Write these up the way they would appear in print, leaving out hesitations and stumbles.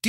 Do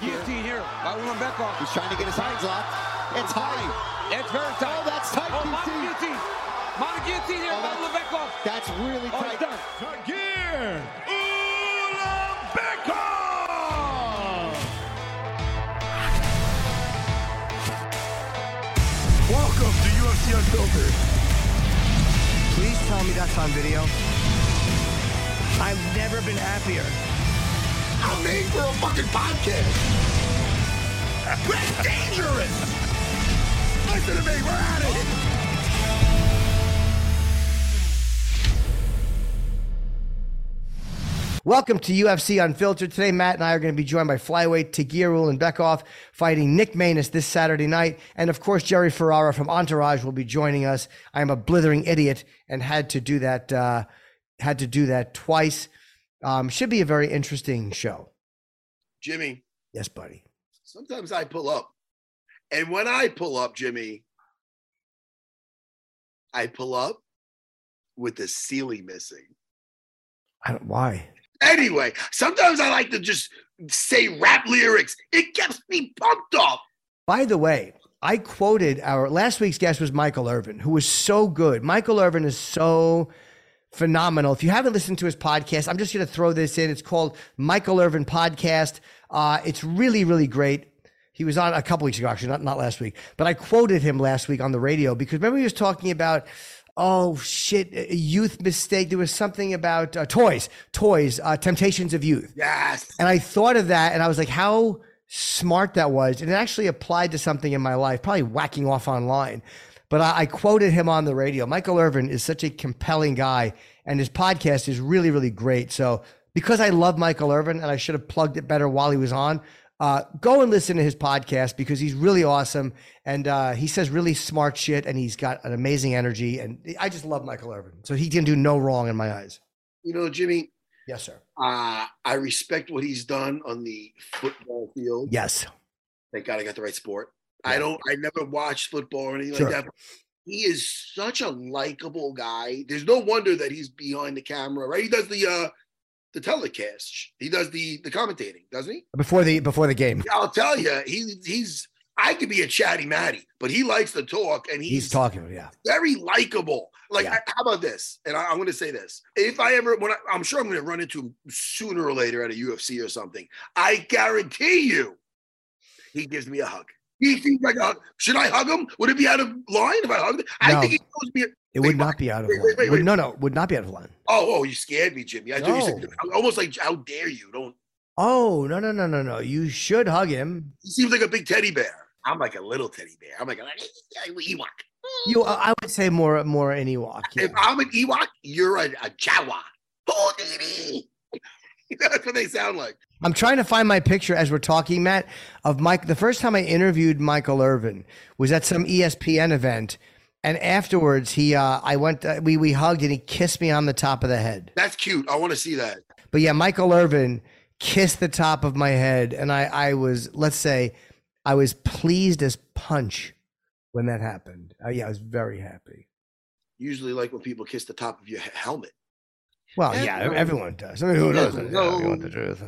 Guillotine here by Ulanbekov. He's trying to get his hands locked. It's high. It's very tight. Oh, that's tight. Oh, guillotine here by Ulanbekov. That's really tight. Tagir Ulanbekov! Welcome to UFC Unfiltered. Please tell me that's on video. I've never been happier. I'm made for a fucking podcast. We're dangerous. Listen to me. We're out of here. Welcome to UFC Unfiltered. Today, Matt and I are going to be joined by flyweight Tagir Ulanbekov fighting Nick Manis this Saturday night. And of course, Jerry Ferrara from Entourage will be joining us. I'm a blithering idiot and had to do that twice. Should be a very interesting show. Jimmy. Yes, buddy. Sometimes I pull up. And when I pull up, Jimmy, I pull up with the ceiling missing. Why? Anyway, sometimes I like to just say rap lyrics. It gets me pumped up. By the way, I quoted our last week's guest was Michael Irvin, who was so good. Michael Irvin is so phenomenal. If you haven't listened to his podcast, I'm just going to throw this in. It's called Michael Irvin Podcast. It's really, really great. He was on a couple weeks ago, actually, not last week, but I quoted him last week on the radio because remember he was talking about, a youth mistake. There was something about toys, temptations of youth. Yes. And I thought of that and I was like, how smart that was. And it actually applied to something in my life, probably whacking off online. But I quoted him on the radio. Michael Irvin is such a compelling guy, and his podcast is really, really great. So because I love Michael Irvin, and I should have plugged it better while he was on, go and listen to his podcast because he's really awesome, and he says really smart shit, and he's got an amazing energy, and I just love Michael Irvin. So he can do no wrong in my eyes. You know, Jimmy. Yes, sir. I respect what he's done on the football field. Yes. Thank God I got the right sport. I never watched football or anything like that. He is such a likable guy. There's no wonder that he's behind the camera, right? He does the telecast. He does the commentating, doesn't he? Before the game. I'll tell you, I could be a chatty Matty, but he likes to talk and he's talking, yeah. Very likable. Like, yeah. How about this? And I'm going to say this. If I ever, I'm sure I'm going to run into him sooner or later at a UFC or something. I guarantee you, he gives me a hug. He seems like a hug. Should I hug him? Would it be out of line if I hugged him? No. I think he knows me. It would not be out of line. Wait. No, would not be out of line. Oh, you scared me, Jimmy. I thought you said, almost like, how dare you? Don't. Oh, no. You should hug him. He seems like a big teddy bear. I'm like a little teddy bear. I'm like an Ewok. I would say more an Ewok. Yeah. If I'm an Ewok, you're a Jawa. That's what they sound like. I'm trying to find my picture as we're talking, Matt, of Mike. The first time I interviewed Michael Irvin was at some ESPN event. And afterwards, we hugged and he kissed me on the top of the head. That's cute. I want to see that. But yeah, Michael Irvin kissed the top of my head. And I was pleased as punch when that happened. I was very happy. Usually like when people kiss the top of your helmet. Well, everyone does. I mean, who doesn't? No. You want the truth.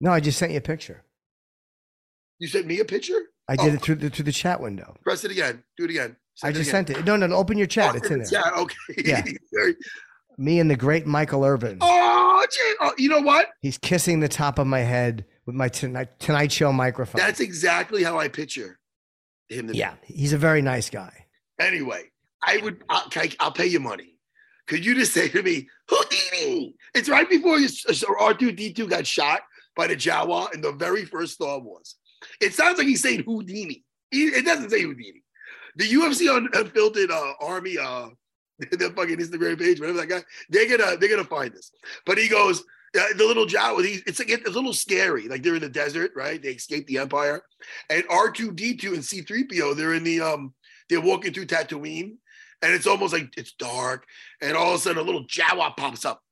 No, I just sent you a picture. You sent me a picture? I did it through the chat window. Press it again. Do it again. Sent it. No, open your chat. It's in there. Yeah, okay. Yeah. Me and the great Michael Irvin. Oh, watching. Oh, you know what? He's kissing the top of my head with my Tonight Show microphone. That's exactly how I picture him. Yeah, he's a very nice guy. Anyway, I'll pay you money. Could you just say to me, Houdini? It's right before R2-D2 got shot by the Jawa in the very first Star Wars. It sounds like he's saying Houdini. It doesn't say Houdini. The UFC Unfiltered Army, their fucking Instagram page, whatever that guy, they're gonna find this. But he goes, the little Jawa, it's like it's a little scary. Like they're in the desert, right? They escaped the empire, and R2-D2 and C-3PO, they're in the they're walking through Tatooine, and it's almost like it's dark, and all of a sudden a little Jawa pops up,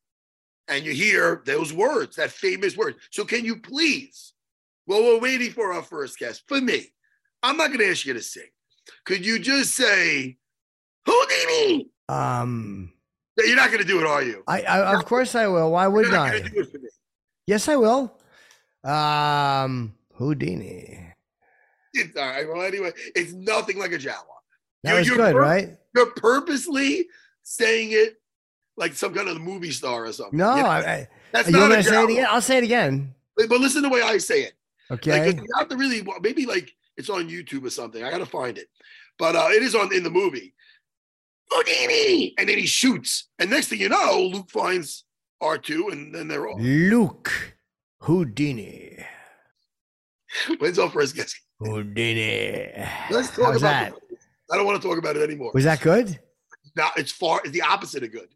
and you hear those words, that famous word. So can you please, well, we're waiting for our first guest. For me, I'm not gonna ask you to sing. Could you just say, Houdini? You're not going to do it, are you? I of course I will. Why wouldn't I? You're not going to do it for me. Yes, I will. Houdini. It's all right. Well, anyway, it's nothing like a Jawa. That was good, right? You're purposely saying it like some kind of movie star or something. No, you know? That's not a Jawa. Say it again? I'll say it again. But listen to the way I say it. Okay. Like, you have to really, maybe like, it's on YouTube or something. I got to find it. But it is in the movie. Houdini! And then he shoots. And next thing you know, Luke finds R2 and then they're all. Luke Houdini. When's our first guest? Houdini. Let's talk about that. I don't want to talk about it anymore. Was that good? No, it's the opposite of good.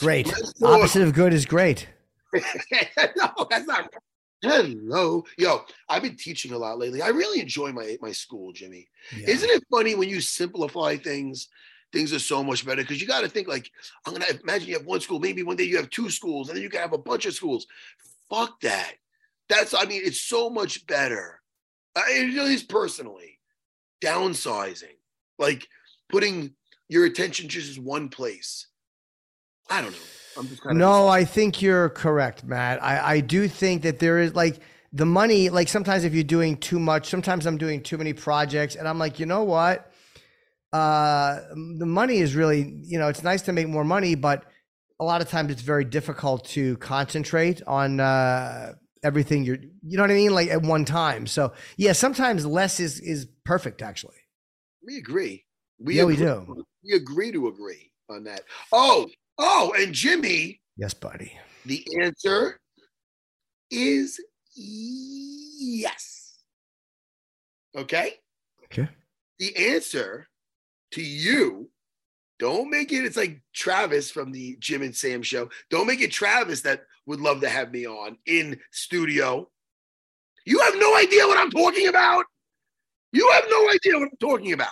Great. Opposite of good is great. No, that's not right. Hello. Yo, I've been teaching a lot lately. I really enjoy my school, Jimmy. Yeah. Isn't it funny when you simplify things, things are so much better? Because you got to think like, I'm going to imagine you have one school, maybe one day you have two schools, and then you can have a bunch of schools. Fuck that. It's so much better. At least personally, downsizing, like putting your attention just in one place. I don't know. I'm just kind of I think you're correct, Matt. I do think that there is like the money, like sometimes if you're doing too much, sometimes I'm doing too many projects and I'm like, you know what? The money is really, it's nice to make more money, but a lot of times it's very difficult to concentrate on everything you know what I mean? Like at one time. So yeah, sometimes less is perfect actually. We agree. We agree to agree on that. Oh, and Jimmy. Yes, buddy. The answer is yes. Okay? Okay. The answer to you, don't make it, it's like Travis from the Jim and Sam show. Don't make it Travis that would love to have me on in studio. You have no idea what I'm talking about. You have no idea what I'm talking about.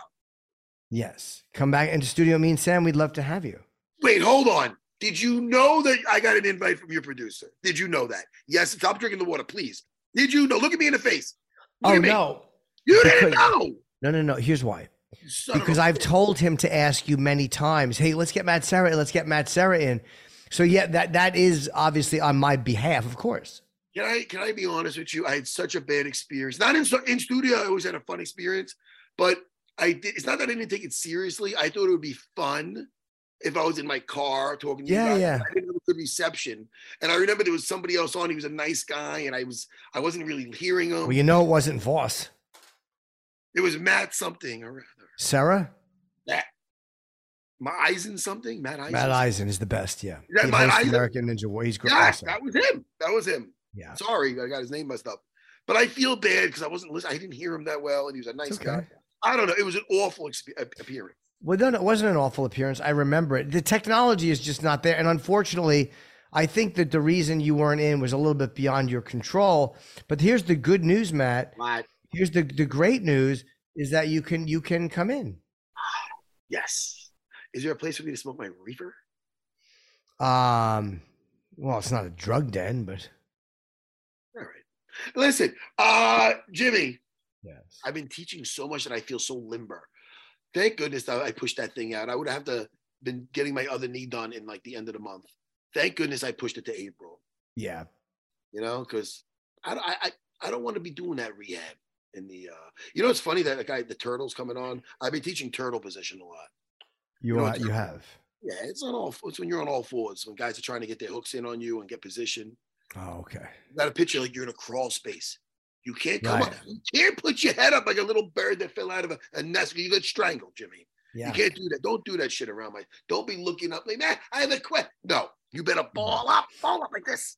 Yes. Come back into studio. Me and Sam, we'd love to have you. Wait, hold on. Did you know that I got an invite from your producer? Did you know that? Yes, stop drinking the water, please. Did you know? Look at me in the face. Look at me. No. You didn't know. No. Here's why. Because I've told him to ask you many times, hey, let's get Matt Serra in. Let's get Matt Serra in. So, yeah, that is obviously on my behalf, of course. Can I be honest with you? I had such a bad experience. Not in studio. I always had a fun experience. But it's not that I didn't take it seriously. I thought it would be fun. If I was in my car talking to you guys, I didn't have a good reception. And I remember there was somebody else on. He was a nice guy, and I wasn't really hearing him. Well, it wasn't Voss. It was Matt something or other. Sarah? Matt. My Eisen something? Matt Eisen. Matt Eisen is the best, yeah. Is that he Matt Eisen? American Ninja Warrior. He's great. Yeah, awesome. That was him. Yeah. Sorry, I got his name messed up. But I feel bad because I wasn't listening. I didn't hear him that well, and he was a nice guy. I don't know. It was an awful appearance. Well, no, it wasn't an awful appearance. I remember it. The technology is just not there. And unfortunately, I think that the reason you weren't in was a little bit beyond your control. But here's the good news, Matt. What? Here's the great news is that you can come in. Yes. Is there a place for me to smoke my reefer? Well, it's not a drug den, but. All right. Listen, Jimmy. Yes. I've been teaching so much that I feel so limber. Thank goodness I pushed that thing out. I would have been getting my other knee done in like the end of the month. Thank goodness I pushed it to April. Yeah. Because I don't want to be doing that rehab in the, it's funny that the Turtle's coming on. I've been teaching turtle position a lot. You have. Yeah, it's on all. It's when you're on all fours, when guys are trying to get their hooks in on you and get position. Oh, okay. You got to picture like you're in a crawl space. You can't come up. You can't put your head up like a little bird that fell out of a nest. You get strangled, Jimmy. Yeah. You can't do that. Don't do that shit around my. Don't be looking up like, man, I have a question. No, you better ball up like this.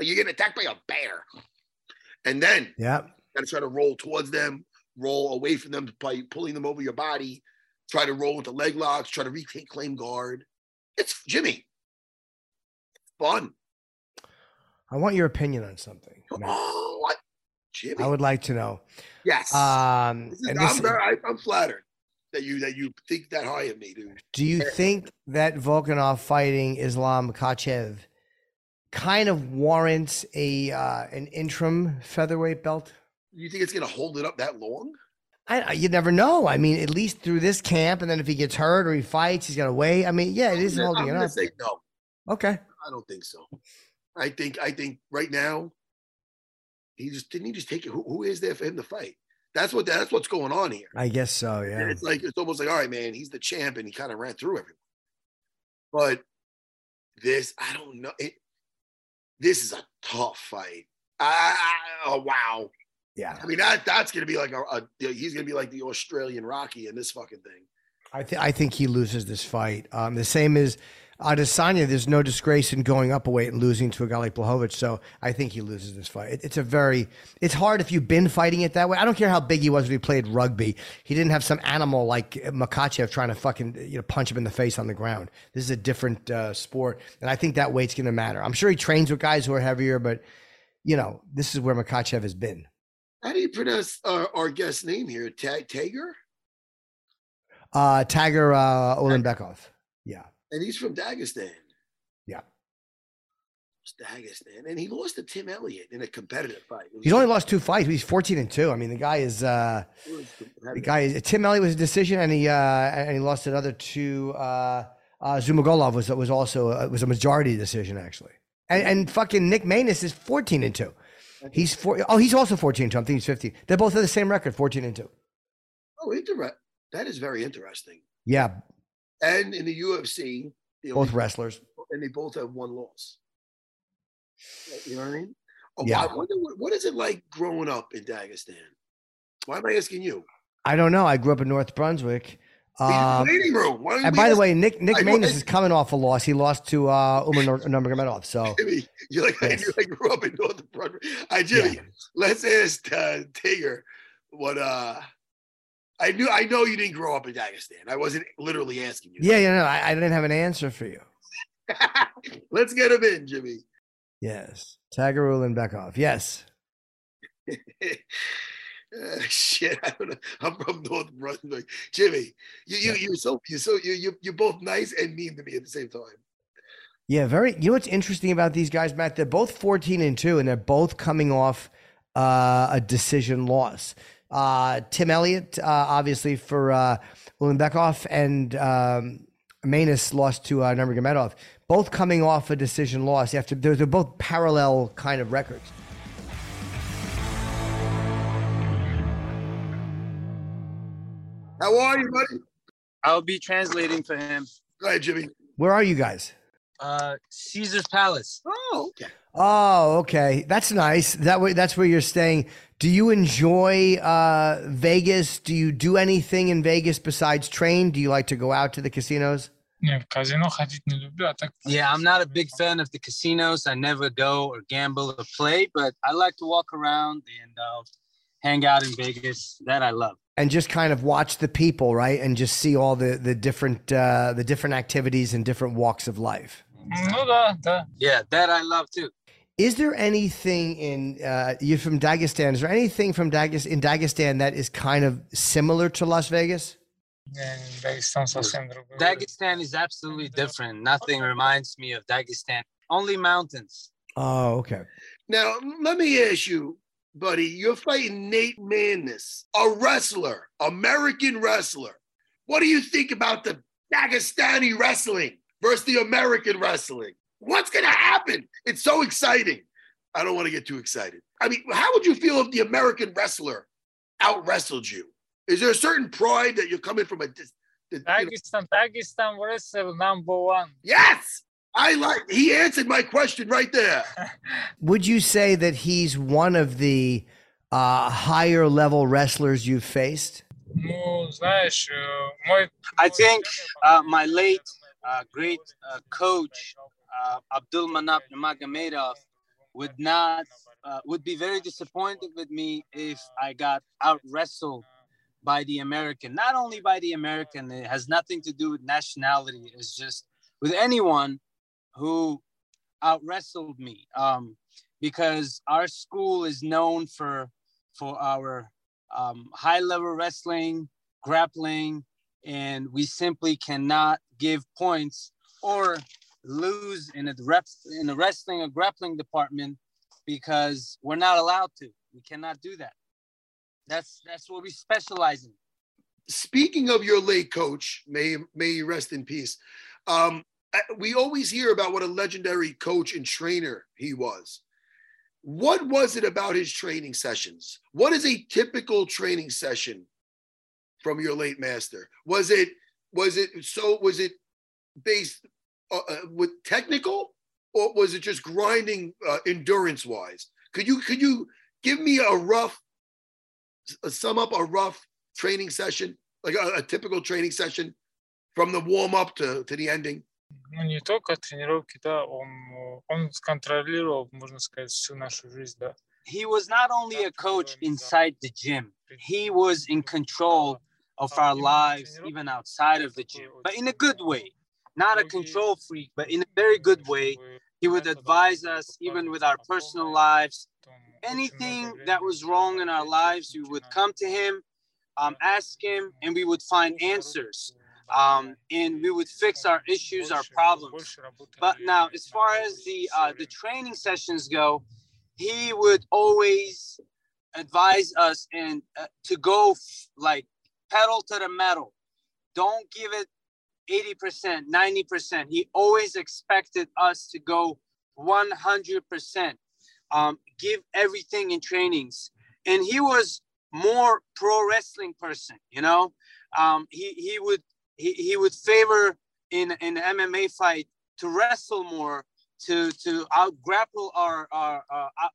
Or you're getting attacked by a bear. And then you got to try to roll towards them, roll away from them by pulling them over your body. Try to roll into leg locks. Try to reclaim guard. It's Jimmy. It's fun. I want your opinion on something. Oh, what, Jimmy? I would like to know. Yes. I'm flattered that you think that high of me, dude. Do you think that Volkanov fighting Islam Makhachev kind of warrants an interim featherweight belt? You think it's going to hold it up that long? You never know. I mean, at least through this camp, and then if he gets hurt or he fights, he's gonna wait. I mean, yeah, it is holding it up. I'm gonna say no. Okay. I don't think so. I think right now, he just take it. Who is there for him to fight? That's what's going on here. I guess so. Yeah. And it's almost like, all right, man, he's the champ, and he kind of ran through everyone. But this, I don't know. This is a tough fight. Oh wow. Yeah, I mean that's gonna be like he's gonna be like the Australian Rocky in this fucking thing. I think he loses this fight. The same as Adesanya. There's no disgrace in going up a weight and losing to a guy like Blachowicz. So I think he loses this fight. It's hard if you've been fighting it that way. I don't care how big he was if he played rugby. He didn't have some animal like Makhachev trying to fucking punch him in the face on the ground. This is a different sport, and I think that weight's gonna matter. I'm sure he trains with guys who are heavier, but this is where Makhachev has been. How do you pronounce our guest's name here? Tagir? Tagir Ulanbekov. Yeah. And he's from Dagestan. Yeah. It's Dagestan. And he lost to Tim Elliott in a competitive fight. He's only lost two fights. He's 14-2. I mean, the guy is Tim Elliott was a decision, and he lost another two. Zumagolov was also a majority decision, actually. And fucking Nick Manis is 14-2. He's four. Oh, he's also 14-2. I'm thinking he's 15. They both have the same record, 14-2. Oh, that is very interesting. Yeah. And in the UFC, both wrestlers, and they both have one loss. You know what I mean? Oh, yeah. I wonder what is it like growing up in Dagestan? Why am I asking you? I don't know. I grew up in North Brunswick. Room. And by the way, Nick Manis is coming off a loss. He lost to Umar Nurmagomedov. So Jimmy, you're like, yes. I grew up in North Brunswick. Jimmy, let's ask Tagir what I know you didn't grow up in Dagestan. I wasn't literally asking you. I didn't have an answer for you. Let's get him in, Jimmy. Yes. Tagir Ulanbekov. Yes. Shit, I don't know. I'm from North Brunswick. Jimmy, you're both nice and mean to me at the same time. Yeah, very. You know what's interesting about these guys, Matt? They're both 14-2, and they're both coming off a decision loss. Tim Elliott, obviously for Ulanbekov, and Manis lost to Nurmagomedov. Both coming off a decision loss. After they're both parallel kind of records. How are you, buddy? I'll be translating for him. Go ahead, Jimmy. Where are you guys? Caesar's Palace. Oh, okay. Oh, okay. That's nice. That way, that's where you're staying. Do you enjoy Vegas? Do you do anything in Vegas besides train? Do you like to go out to the casinos? Yeah, I'm not a big fan of the casinos. I never go or gamble or play, but I like to walk around and hang out in Vegas. That I love. And just kind of watch the people, right? And just see all the different activities and different walks of life. Yeah, that I love too. Is there anything in you're from Dagestan? Is there anything from Dagestan that is kind of similar to Las Vegas? Dagestan is absolutely different. Nothing reminds me of Dagestan. Only mountains. Oh, okay. Now let me ask you. Buddy, you're fighting Nate Manis, a wrestler, American wrestler. What do you think about the Dagestani wrestling versus the American wrestling? What's going to happen? It's so exciting. I don't want to get too excited. I mean, how would you feel if the American wrestler out-wrestled you? Is there a certain pride that you're coming from a Dagestan wrestle number one. Yes! He answered my question right there. Would you say that he's one of the higher level wrestlers you've faced? I think my late great coach Abdul Manap Nurmagomedov would be very disappointed with me if I got out wrestled by the American. Not only by the American, it has nothing to do with nationality. It's just with anyone who out wrestled me, because our school is known for our high level wrestling, grappling, and we simply cannot give points or lose in the wrestling or grappling department because we're not allowed to. We cannot do that. That's what we specialize in. Speaking of your late coach, may you rest in peace. We always hear about what a legendary coach and trainer he was. What was it about his training sessions? What is a typical training session from your late master? Was it based with technical, or was it just grinding endurance wise? Could you give me a rough training session, like a typical training session from the warm up to the ending? Не только тренировки, да, он контролировал, можно сказать, всю нашу жизнь, да. He was not only a coach inside the gym. He was in control of our lives, even outside of the gym, but in a good way. Not a control freak, but in a very good way. He would advise us, even with our personal lives. Anything that was wrong in our lives, we would come to him, ask him, and we would find answers. And we would fix our issues, our problems. But now, as far as the training sessions go, he would always advise us and to go like pedal to the metal. Don't give it 80%, 90%. He always expected us to go 100%. Give everything in trainings. And he was more pro wrestling person, you know? He would favor in an MMA fight to wrestle more, to out-grapple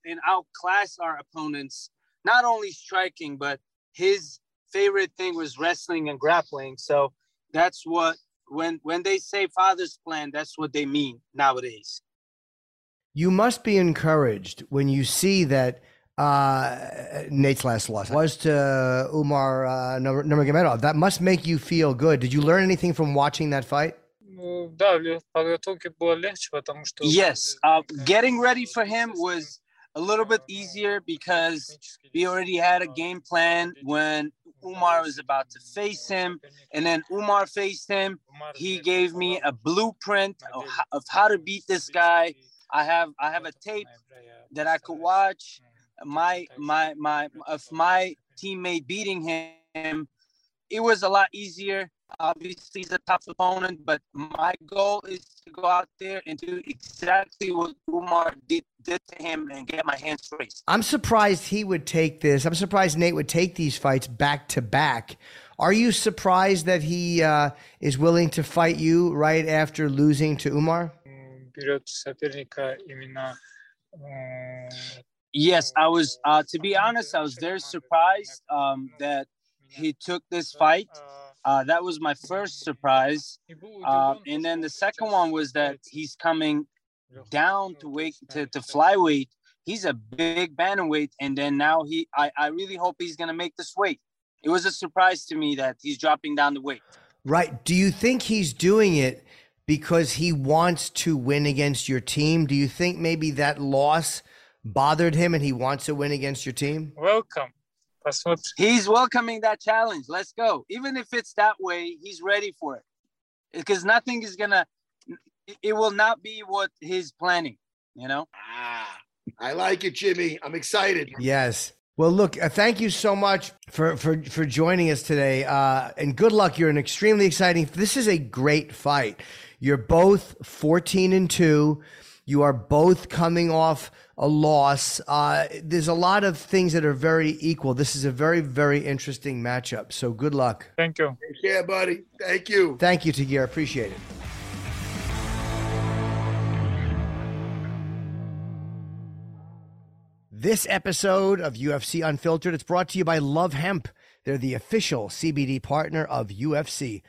and outclass our opponents, not only striking, but his favorite thing was wrestling and grappling. So that's what, when they say father's plan, that's what they mean nowadays. You must be encouraged when you see that Nate's last loss was to Umar Nurmagomedov. That must make you feel good. Did you learn anything from watching that fight? Yes. Getting ready for him was a little bit easier because we already had a game plan when Umar was about to face him. And then Umar faced him. He gave me a blueprint of how to beat this guy. I have a tape that I could watch. My teammate beating him, it was a lot easier. Obviously, he's a tough opponent, but my goal is to go out there and do exactly what Umar did to him and get my hands free. I'm surprised he would take this. I'm surprised Nate would take these fights back to back. Are you surprised that he is willing to fight you right after losing to Umar? Yes, I was, to be honest, I was very surprised that he took this fight. That was my first surprise. And then the second one was that he's coming down to flyweight. He's a big bantamweight. And then now I really hope he's going to make this weight. It was a surprise to me that he's dropping down the weight. Right. Do you think he's doing it because he wants to win against your team? Do you think maybe that loss bothered him and he wants to win against your team? Welcome. That's what he's welcoming, that challenge. Let's go. Even if it's that way, he's ready for it, because nothing is gonna, it will not be what he's planning, you know. I like it, Jimmy. I'm excited. Yes. Well, look, thank you so much for joining us today, and good luck. You're an extremely exciting, this is a great fight. You're both 14-2. You are both coming off a loss. There's a lot of things that are very equal. This is a very, very interesting matchup. So good luck. Thank you. Take care, buddy. Thank you. Thank you, Tagir. Appreciate it. This episode of UFC Unfiltered is brought to you by Love Hemp. They're the official CBD partner of UFC.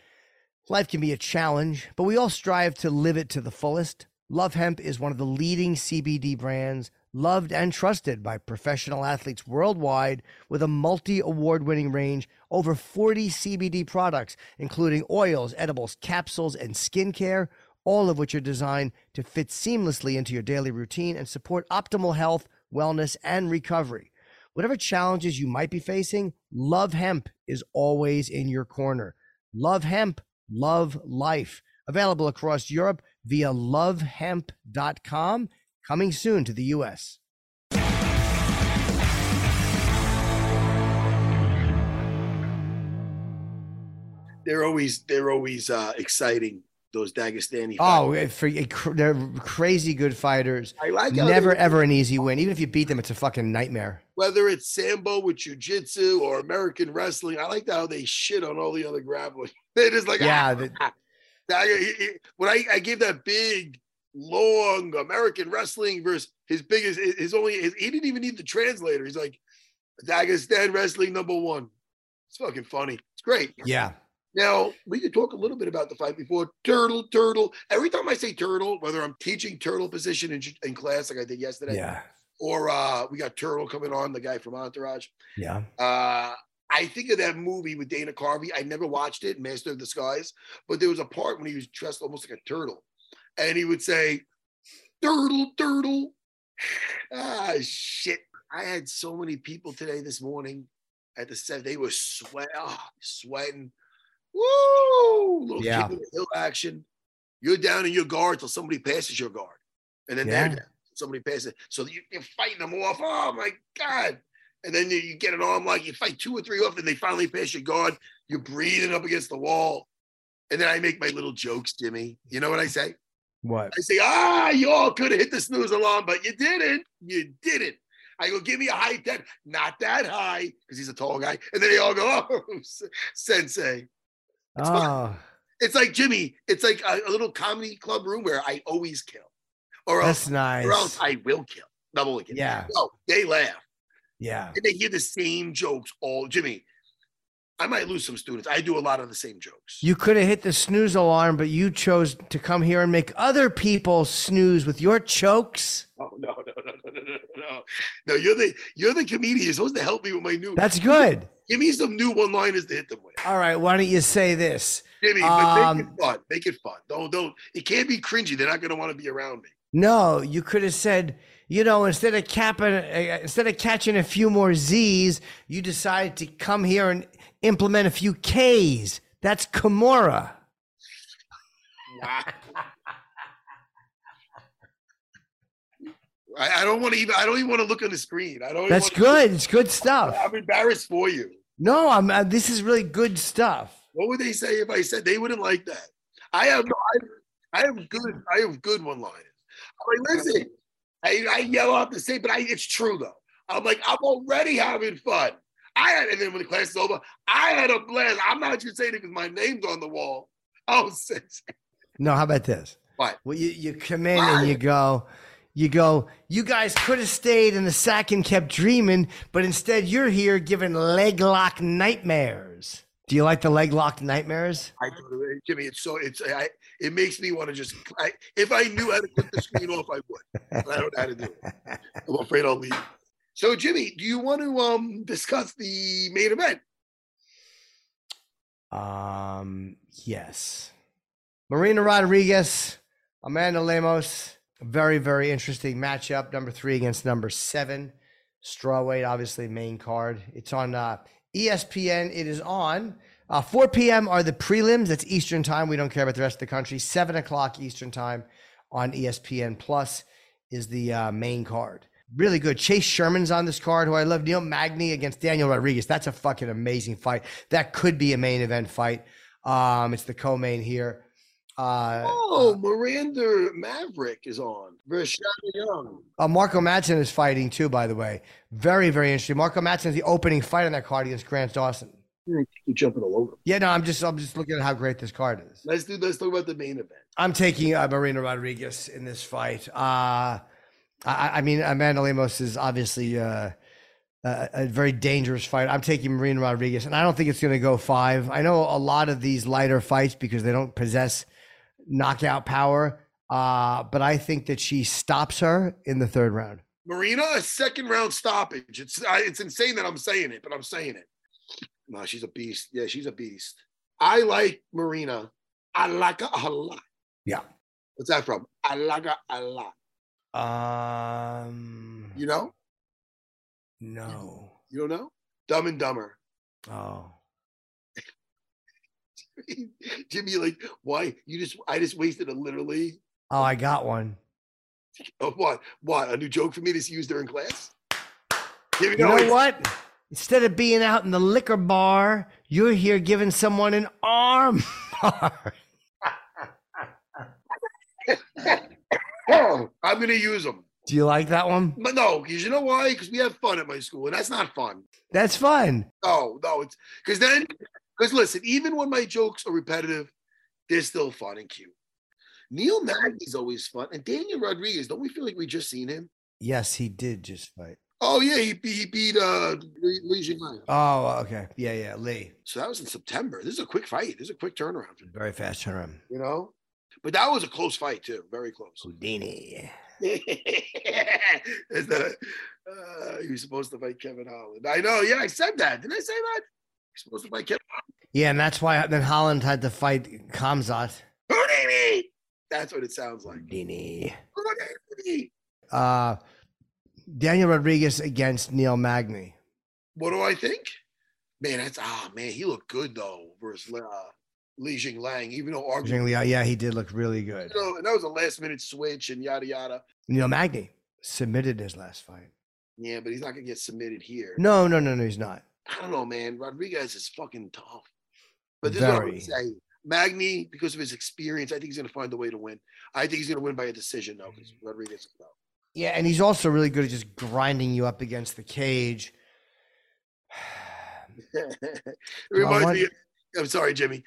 Life can be a challenge, but we all strive to live it to the fullest. Love Hemp is one of the leading CBD brands, loved and trusted by professional athletes worldwide, with a multi-award-winning range, over 40 CBD products, including oils, edibles, capsules, and skincare, all of which are designed to fit seamlessly into your daily routine and support optimal health, wellness, and recovery. Whatever challenges you might be facing, Love Hemp is always in your corner. Love Hemp, love life. Available across Europe via lovehemp.com. Coming soon to the U.S. They're always exciting. Those Dagestani fighters. They're crazy good fighters. I like never ever an easy win. Even if you beat them, it's a fucking nightmare. Whether it's sambo with jiu-jitsu or American wrestling, I like how they shit on all the other grappling. They're just like, when I gave that big long American wrestling versus his biggest, he didn't even need the translator. He's like, Dagestan wrestling #1. It's fucking funny. It's great. Yeah. Now, we could talk a little bit about the fight before. Turtle. Every time I say turtle, whether I'm teaching turtle position in class like I did yesterday, or we got Turtle coming on, the guy from Entourage. Yeah. I think of that movie with Dana Carvey. I never watched it, Master of Disguise, but there was a part when he was dressed almost like a turtle. And he would say, turtle. Ah, shit. I had so many people today this morning at the set. They were sweating. Woo! Little kick hill action. You're down in your guard till somebody passes your guard. And then they're down. Somebody passes. So you're fighting them off. Oh, my God. And then you get an arm lock. You fight 2 or 3 off, and they finally pass your guard. You're breathing up against the wall. And then I make my little jokes, Jimmy. You know what I say? What? I say, you all could have hit the snooze alarm, but you didn't. I go, give me a high 10. Not that high, because he's a tall guy. And then they all go, sensei. It's like, Jimmy, it's like a little comedy club room where I always kill. Or else I will kill. Double again. Yeah. No, they laugh. Yeah. And they hear the same jokes all. Jimmy, I might lose some students. I do a lot of the same jokes. You could have hit the snooze alarm, but you chose to come here and make other people snooze with your chokes. Oh, no. No, you're the comedian. You're supposed to help me with my new. That's good. Give me some new one-liners to hit them with. All right, why don't you say this? Jimmy, but make it fun. Make it fun. Don't. It can't be cringy. They're not going to want to be around me. No, you could have said, instead of catching a few more Z's, you decided to come here and implement a few K's. That's Kimura. Wow. I don't even want to look on the screen. That's good. It's good stuff. I'm embarrassed for you. No, this is really good stuff. What would they say if I said they wouldn't like that? I have good one-liners. I'm like, listen, I yell out the same, but it's true though. I'm like, I'm already having fun. And then when the class is over, I had a blast. I'm not just saying it because my name's on the wall. Oh, sensei. No, how about this? What? Well, you come in and you go, you guys could have stayed in the sack and kept dreaming, but instead you're here giving leg lock nightmares. Do you like the leg lock nightmares? I do. Jimmy, it makes me want to just, if I knew how to put the screen off, I would. But I don't know how to do it. I'm afraid I'll leave. So Jimmy, do you want to discuss the main event? Yes. Marina Rodriguez, Amanda Lemos. A very, very interesting matchup. #3 against #7. Strawweight, obviously, main card. It's on ESPN. It is on. 4 p.m. are the prelims. That's Eastern time. We don't care about the rest of the country. 7 o'clock Eastern time on ESPN Plus is the main card. Really good. Chase Sherman's on this card, who I love. Neil Magny against Daniel Rodriguez. That's a fucking amazing fight. That could be a main event fight. It's the co-main here. Miranda Maverick is on versus Shana Young. Marco Madsen is fighting too, by the way. Very, very interesting. Marco Madsen is the opening fight on that card against Grant Dawson. You're jumping all over. Yeah, no, I'm just looking at how great this card is. Let's talk about the main event. I'm taking Marina Rodriguez in this fight. I mean, Amanda Lemos is obviously a very dangerous fight. I'm taking Marina Rodriguez, and I don't think it's going to go five. I know a lot of these lighter fights because they don't possess knockout power, but I think that she stops her in the third round. Marina, a second round stoppage. It's insane that I'm saying it, but I'm saying it. No, she's a beast. Yeah, she's a beast. I like Marina. I like her a lot. Yeah. What's that from? I like her a lot. You know? No. You don't know? Dumb and Dumber. Oh. Jimmy, like, why? I just wasted a literally. Oh, I got one. Oh, what? What? A new joke for me to use during class? Here we go. You know what? Instead of being out in the liquor bar, you're here giving someone an arm bar. I'm going to use them. Do you like that one? But no, because you know why? Because we have fun at my school, and that's not fun. That's fun. No, it's because listen, even when my jokes are repetitive, they're still fun and cute. Neil Magny is always fun, and Daniel Rodriguez. Don't we feel like we just seen him? Yes, he did just fight. Oh, yeah, he beat Li Jingliang. Oh, okay. Yeah, Li. So that was in September. This is a quick fight. This is a quick turnaround. Very fast turnaround. You know? But that was a close fight, too. Very close. Houdini. He was supposed to fight Kevin Holland. I know. Yeah, I said that. Didn't I say that? He was supposed to fight Kevin Holland. Yeah, and that's why then Holland had to fight Khamzat. Houdini! That's what it sounds like. Houdini. Houdini! Daniel Rodriguez against Neil Magny. What do I think? Man, he looked good though versus Li Jingliang, even though arguably, yeah, he did look really good. You know, and that was a last minute switch and yada yada. Neil Magny submitted his last fight. Yeah, but he's not gonna get submitted here. No, he's not. I don't know, man. Rodriguez is fucking tough. But this is what I'm saying. Magny, because of his experience, I think he's gonna find a way to win. I think he's gonna win by a decision though, because Rodriguez is tough. Yeah, and he's also really good at just grinding you up against the cage. It reminds me. I'm sorry, Jimmy.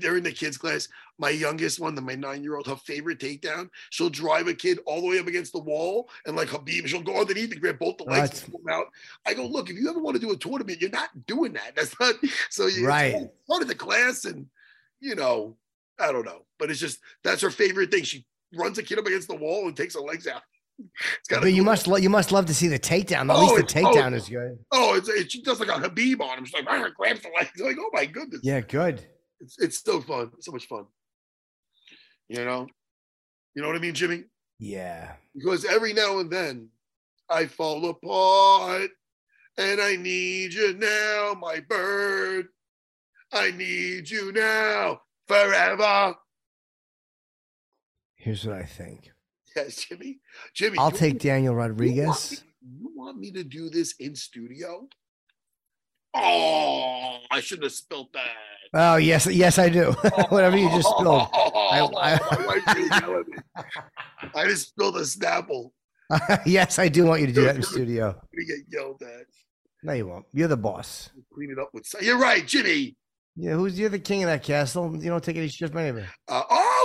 During the kids' class, my youngest one, my 9-year-old, her favorite takedown, she'll drive a kid all the way up against the wall, and like Habib, she'll go underneath and grab both the legs and pull them out. I go, look, if you ever want to do a tournament, you're not doing that. That's not so. It's part of the class, and you know, I don't know, but it's just that's her favorite thing. She runs a kid up against the wall and takes her legs out. But you must love to see the takedown. At least the takedown is good. Oh, it's just like a Habib on him. She's like, I grabs the legs. Like, oh my goodness. Yeah, good. It's so fun. It's so much fun. You know what I mean, Jimmy? Yeah. Because every now and then, I fall apart, and I need you now, my bird. I need you now, forever. Here's what I think. Yes, Jimmy. I'll take Daniel Rodriguez. You want me to do this in studio? Oh, I shouldn't have spilled that. Oh, yes, I do. Whatever you just spilled. I just spilled a Snapple. Yes, I do want you to do that in studio. You get yelled at. No, you won't. You're the boss. Clean it up with. You're right, Jimmy. Yeah, you're the king of that castle. You don't take any shit from anybody.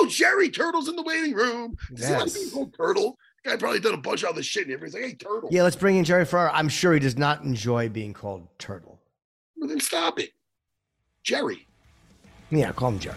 Jerry, Turtle's in the waiting room. Yes. Does he like Turtle? The guy probably done a bunch of other shit and everybody's like, hey, Turtle. Yeah, let's bring in Jerry Ferrara. I'm sure he does not enjoy being called Turtle. Well, then stop it. Jerry. Yeah, call him Jerry.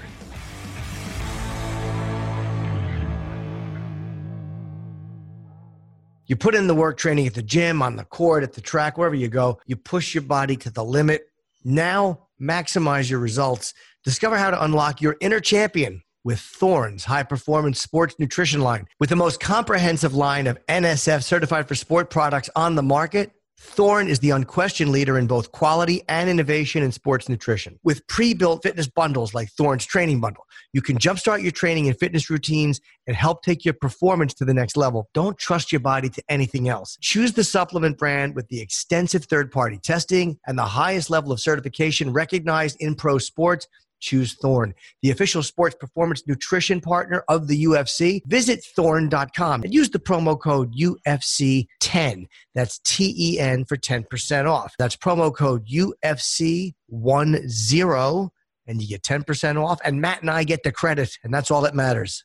You put in the work training at the gym, on the court, at the track, wherever you go. You push your body to the limit. Now, maximize your results. Discover how to unlock your inner champion with Thorne's high-performance sports nutrition line. With the most comprehensive line of NSF certified for sport products on the market, Thorne is the unquestioned leader in both quality and innovation in sports nutrition. With pre-built fitness bundles like Thorne's training bundle, you can jumpstart your training and fitness routines and help take your performance to the next level. Don't trust your body to anything else. Choose the supplement brand with the extensive third-party testing and the highest level of certification recognized in pro sports choose Thorne, the official sports performance nutrition partner of the UFC. Visit Thorne.com and use the promo code UFC10. That's TEN for 10% off. That's promo code UFC10 and you get 10% off. And Matt and I get the credit, and that's all that matters.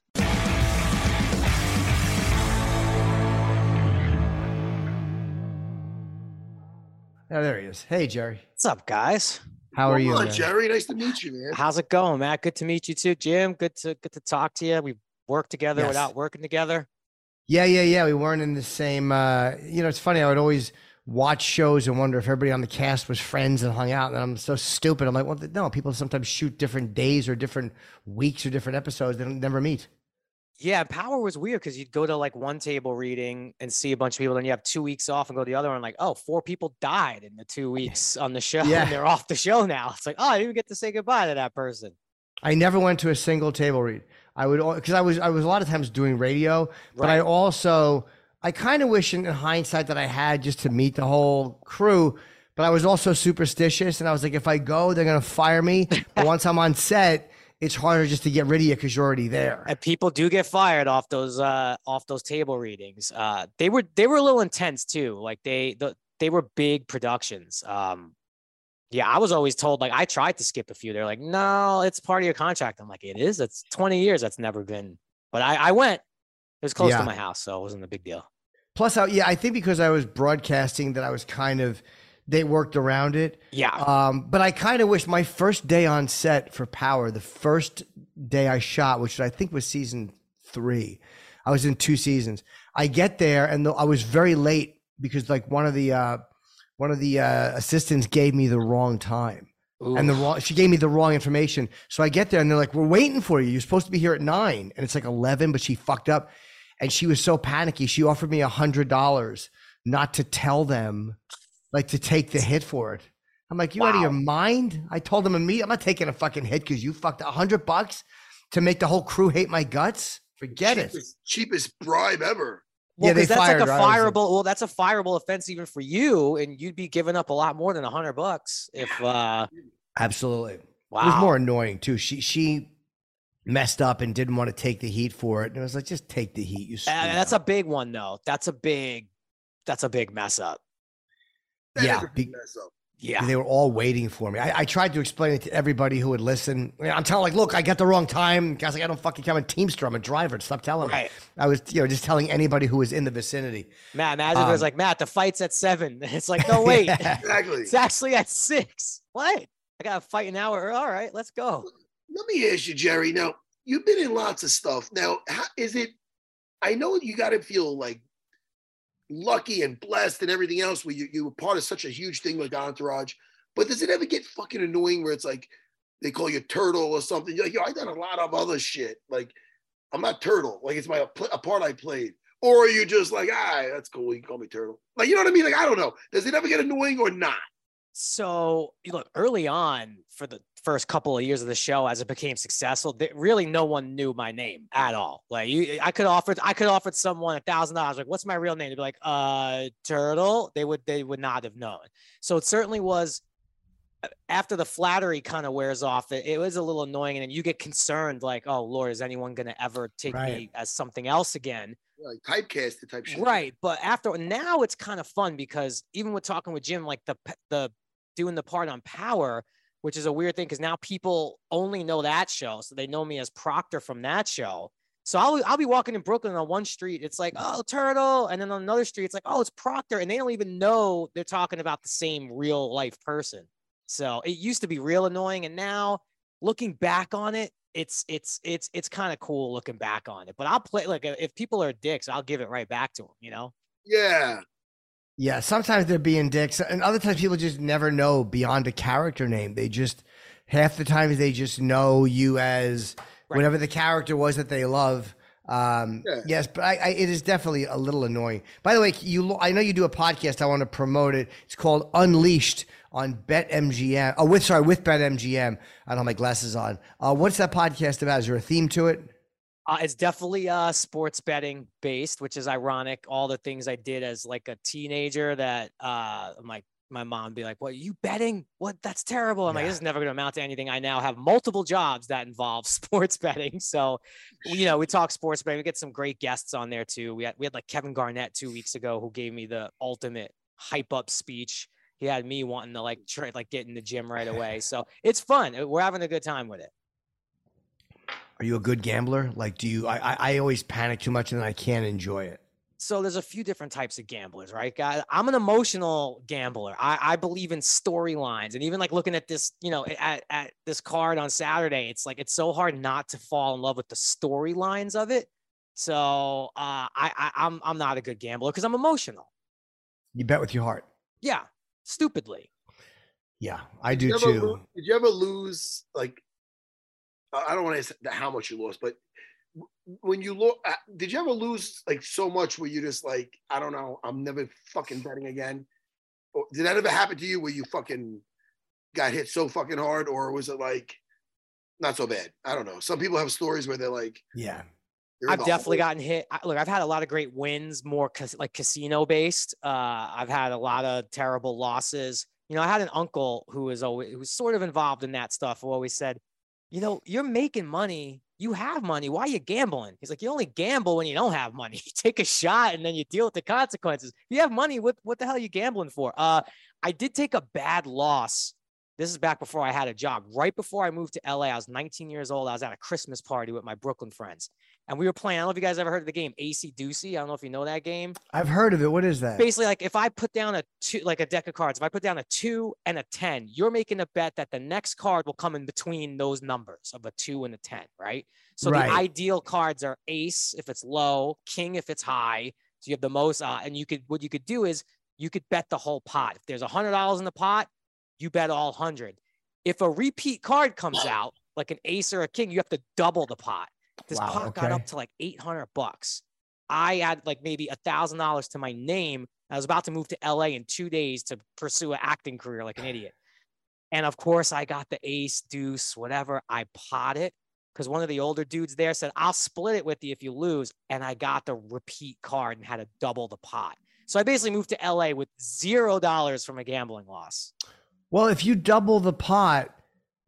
Oh, there he is. Hey, Jerry. What's up, guys? How are you? Come on, Jerry. Nice to meet you, man. How's it going, Matt? Good to meet you too, Jim. Good to talk to you. We worked together without working together. Yeah. We weren't in the same. It's funny. I would always watch shows and wonder if everybody on the cast was friends and hung out. And I'm so stupid. I'm like, well, no. People sometimes shoot different days or different weeks or different episodes. They don't never meet. Yeah, Power was weird because you'd go to like one table reading and see a bunch of people, and you have 2 weeks off and go to the other one. Like, oh, 4 people died in the 2 weeks on the show, and they're off the show now. It's like, oh, I didn't even get to say goodbye to that person. I never went to a single table read. I would, because I was a lot of times doing radio, but I also, I kind of wish in hindsight that I had just to meet the whole crew. But I was also superstitious, and I was like, if I go, they're gonna fire me. But once I'm on set, it's harder just to get rid of you because you're already there. And people do get fired off those table readings. They were a little intense too. Like they were big productions. I was always told, like, I tried to skip a few. They're like, no, it's part of your contract. I'm like, it is. That's 20 years. That's never been. But I went. It was close to my house, so it wasn't a big deal. Plus, I think because I was broadcasting, that I was kind of. They worked around it. Yeah. But I kind of wish my first day on set for Power, the first day I shot, which I think was season 3, I was in 2 seasons. I get there and I was very late because like one of the assistants gave me the wrong time. Ooh. And she gave me the wrong information. So I get there and they're like, we're waiting for you. You're supposed to be here at 9 and it's like 11, but she fucked up and she was so panicky. She offered me $100 not to tell them. Like to take the hit for it. I'm like, you out of your mind? I told them immediately, I'm not taking a fucking hit because you fucked $100 to make the whole crew hate my guts. Forget it. Cheapest bribe ever. Well, they fired, that's like a fireable. Well, that's a fireable offense even for you, and you'd be giving up a lot more than $100 if. Absolutely. Wow. It was more annoying too. She messed up and didn't want to take the heat for it, and it was like, just take the heat. You. That's a big one though. That's a big mess up. Yeah, they were all waiting for me. I tried to explain it to everybody who would listen. I'm telling like, look, I got the wrong time. Guys, like, I don't fucking count. I'm a teamster. I'm a driver. Stop telling me. I was, just telling anybody who was in the vicinity. Matt, imagine it was like, Matt, the fight's at 7. It's like, no, wait, exactly. It's actually at 6. What? I got to fight an hour. All right, let's go. Let me ask you, Jerry. Now, you've been in lots of stuff. Now, how is it? I know you got to feel like lucky and blessed and everything else where you were part of such a huge thing like Entourage, but does it ever get fucking annoying where it's like they call you Turtle or something? You're like, yo, I done a lot of other shit. Like, I'm not Turtle. Like, it's a part I played. Or are you just like, that's cool. You can call me Turtle. Like, you know what I mean? Like, I don't know. Does it ever get annoying or not? So, look, early on for the first couple of years of the show, as it became successful, really no one knew my name at all. Like I could offer someone $1,000. Like, what's my real name? They'd be like, Turtle. They would not have known. So it certainly was after the flattery kind of wears off, it was a little annoying. And then you get concerned like, oh Lord, is anyone going to ever take me as something else again? Like typecast type shit. Right. But now it's kind of fun because even with talking with Jim, like the doing the part on Power, which is a weird thing because now people only know that show. So they know me as Proctor from that show. So I'll be walking in Brooklyn on one street. It's like, oh, Turtle. And then on another street, it's like, oh, it's Proctor. And they don't even know they're talking about the same real life person. So it used to be real annoying. And now looking back on it, it's kind of cool looking back on it, but I'll play like if people are dicks, I'll give it right back to them, you know? Yeah. Yeah. Sometimes they're being dicks and other times people just never know beyond a character name. They just, half the time they just know you as whatever the character was that they love. Yes, but it is definitely a little annoying. By the way, I know you do a podcast. I want to promote it. It's called Unleashed on BetMGM. With BetMGM. I don't have my glasses on. What's that podcast about? Is there a theme to it? It's definitely sports betting based, which is ironic. All the things I did as like a teenager that my my mom be like, what are you betting? What? That's terrible. I'm like, this is never going to amount to anything. I now have multiple jobs that involve sports betting. So, you know, we talk sports betting. We get some great guests on there too. We had like Kevin Garnett 2 weeks ago, who gave me the ultimate hype up speech. He had me wanting to like get in the gym right away. So it's fun. We're having a good time with it. Are you a good gambler? Like, do you, I always panic too much and then I can't enjoy it. So there's a few different types of gamblers, right, guys? I'm an emotional gambler. I believe in storylines, and even like looking at this, you know, at this card on Saturday, it's like, it's so hard not to fall in love with the storylines of it. So I'm not a good gambler because I'm emotional. You bet with your heart. Yeah. Stupidly. Yeah, I do too. Did you ever lose? Like, I don't want to say how much you lost, but when you look, did you ever lose like so much where you just like, I don't know, I'm never fucking betting again? Or did that ever happen to you where you fucking got hit so fucking hard, or was it like not so bad? I don't know. Some people have stories where they're like, yeah, I've definitely gotten hit. Look, I've had a lot of great wins, more like casino based. I've had a lot of terrible losses. You know, I had an uncle who was sort of involved in that stuff, who always said, you know, you're making money. You have money. Why are you gambling? He's like, you only gamble when you don't have money. You take a shot and then you deal with the consequences. If you have money, what the hell are you gambling for? I did take a bad loss. This is back before I had a job. Right before I moved to LA, I was 19 years old. I was at a Christmas party with my Brooklyn friends. And we were playing, I don't know if you guys ever heard of the game, AC Deucey. I don't know if you know that game. I've heard of it. What is that? Basically, like if I put down a deck of cards, if I put down a 2 and a 10, you're making a bet that the next card will come in between those numbers of a 2 and a 10, right? So right. The ideal cards are ace if it's low, king if it's high. So you have the most, and what you could do is you could bet the whole pot. If there's $100 in the pot, you bet all 100. If a repeat card comes out, like an ace or a king, you have to double the pot. This pot got up to like $800. I had like maybe $1,000 to my name. I was about to move to LA in 2 days to pursue an acting career like an idiot. And of course I got the ace, deuce, whatever. I pot it because one of the older dudes there said, I'll split it with you if you lose. And I got the repeat card and had to double the pot. So I basically moved to LA with $0 from a gambling loss. Well, if you double the pot,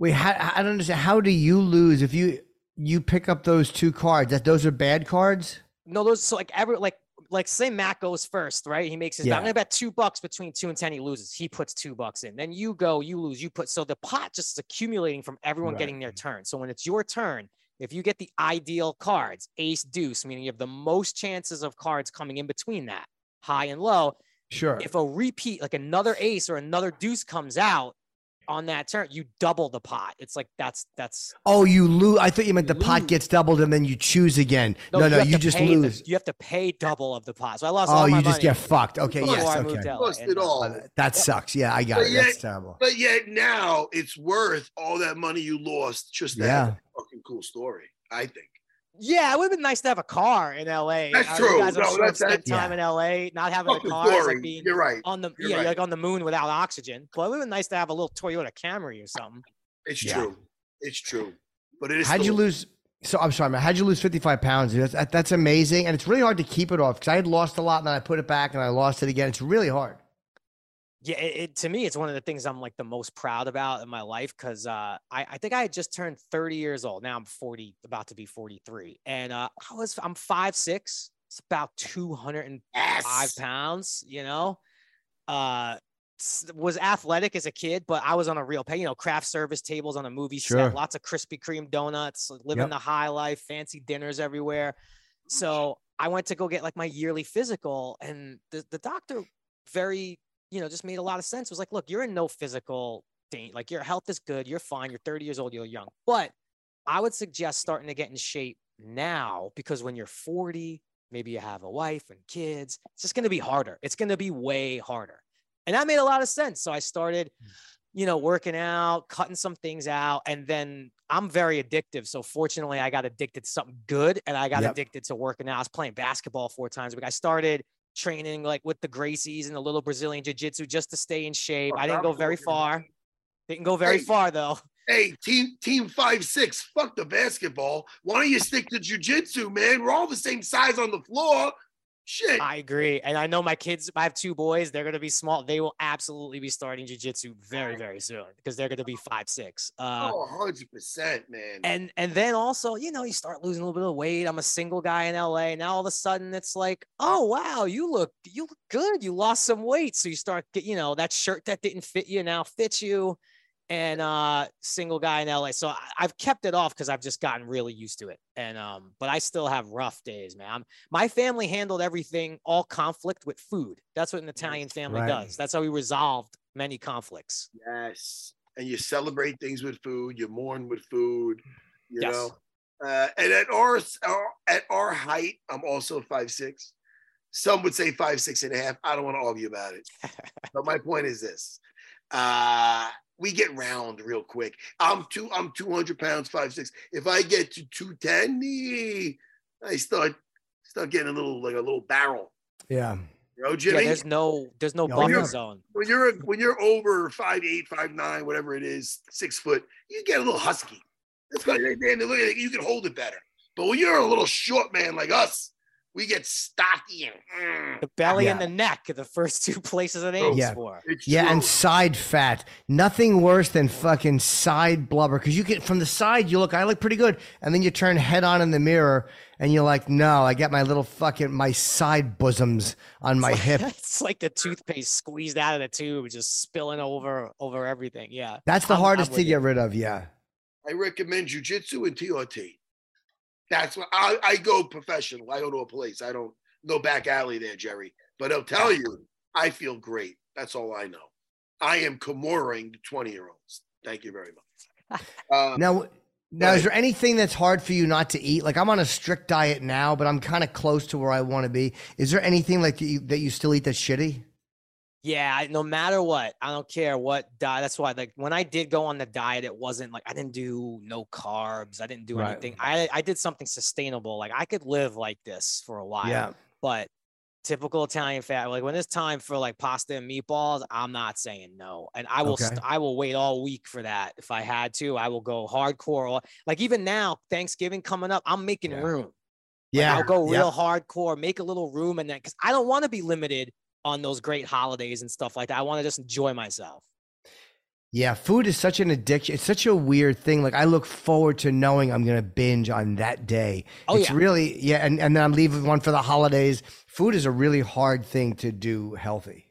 I don't understand. How do you lose if you pick up those two cards? That those are bad cards? No, those so like every like say Matt goes first, right? He makes his bet. I'm gonna bet $2 between 2 and 10. He loses. He puts $2 in. Then you go, you lose, you put. So the pot just is accumulating from everyone getting their turn. So when it's your turn, if you get the ideal cards, ace deuce, meaning you have the most chances of cards coming in between that high and low. Sure. If a repeat, like another ace or another deuce comes out on that turn, you double the pot. It's like that's. Oh, you lose. I thought you meant the pot gets doubled and then you choose again. No, you just lose. You have to pay double of the pot. So I lost. Oh, all my money. Get fucked. Okay, yes, okay. Lost it all. That sucks. Yeah, I got it. That's terrible. But yet now it's worth all that money you lost just to have a fucking cool story. I think. Yeah, it would have been nice to have a car in LA. That's true. You guys spent time in LA, not having a car. Is like being on the you're like on the moon without oxygen. But it would have been nice to have a little Toyota Camry or something. It's true. It's true. But it is. How'd you lose? So I'm sorry, man. How'd you lose 55 pounds? That's amazing, and it's really hard to keep it off because I had lost a lot, and then I put it back, and I lost it again. It's really hard. Yeah, to me, it's one of the things I'm like the most proud about in my life because I think I had just turned 30 years old. Now I'm 40, about to be 43, and I'm 5'6". It's about 205 pounds. You know, was athletic as a kid, but I was on a real pay. You know, craft service tables on a movie set, lots of Krispy Kreme donuts, living the high life, fancy dinners everywhere. So I went to go get like my yearly physical, and the doctor you know, just made a lot of sense. It was like, look, you're in no physical thing. Like your health is good. You're fine. You're 30 years old. You're young. But I would suggest starting to get in shape now because when you're 40, maybe you have a wife and kids, it's just going to be harder. It's going to be way harder. And that made a lot of sense. So I started, you know, working out, cutting some things out. And then I'm very addictive. So fortunately I got addicted to something good and I got addicted to working out. I was playing basketball 4 times a week. I started training like with the Gracies and a little Brazilian jiu-jitsu just to stay in shape. I didn't go very far. Didn't go very far though. Hey, team 5'6", fuck the basketball. Why don't you stick to jiu-jitsu, man? We're all the same size on the floor. shit. I agree. And I know my kids, I have two boys. They're going to be small. They will absolutely be starting jiu-jitsu very, very soon because they're going to be 5'6". 100%, man. And then also, you know, you start losing a little bit of weight. I'm a single guy in LA. Now all of a sudden it's like, oh, wow, you look good. You lost some weight. So you start, you know, that shirt that didn't fit you now fits you. And single guy in LA. So I've kept it off because I've just gotten really used to it. And but I still have rough days, man. My family handled everything, all conflict with food. That's what an Italian family does. That's how we resolved many conflicts. Yes. And you celebrate things with food, you mourn with food, you know. And at our height, I'm also 5'6". Some would say 5'6.5". I don't want to argue about it. But my point is this. We get round real quick. I'm 200 pounds, 5'6". If I get to 210, I start getting a little barrel. Yeah. You know, Jimmy? Yeah, there's no buffer zone. When you're over 5'8", 5'9", whatever it is, 6 foot, you get a little husky. That's why you can hold it better. But when you're a little short man like us, we get stocky and the belly and the neck are the first two places it aims for. Yeah, and side fat. Nothing worse than fucking side blubber. Because you get from the side, you look, I look pretty good. And then you turn head on in the mirror and you're like, no, I got my little fucking, my side bosoms on my hip. It's like the toothpaste squeezed out of the tube, just spilling over everything. Yeah. That's the hardest to get rid of. Yeah. I recommend jujitsu and TRT. That's what I go professional. I go to a place. I don't go back alley there, Jerry. But I'll tell you, I feel great. That's all I know. I am commemorating the 20-year-olds. Thank you very much. Now, is there anything that's hard for you not to eat? Like I'm on a strict diet now, but I'm kind of close to where I want to be. Is there anything like that you still eat that's shitty? Yeah, no matter what, I don't care what diet. That's why, like, when I did go on the diet, it wasn't like I didn't do no carbs. I didn't do anything. I did something sustainable. Like I could live like this for a while. Yeah. But typical Italian fat. Like when it's time for like pasta and meatballs, I'm not saying no, and I will. I will wait all week for that if I had to. I will go hardcore. Like even now, Thanksgiving coming up, I'm making room. Yeah, like, I'll go real hardcore, make a little room, and then because I don't want to be limited on those great holidays and stuff like that. I want to just enjoy myself. Yeah. Food is such an addiction. It's such a weird thing. Like I look forward to knowing I'm going to binge on that day. Really. Yeah. And then I'm leaving one for the holidays. Food is a really hard thing to do healthy.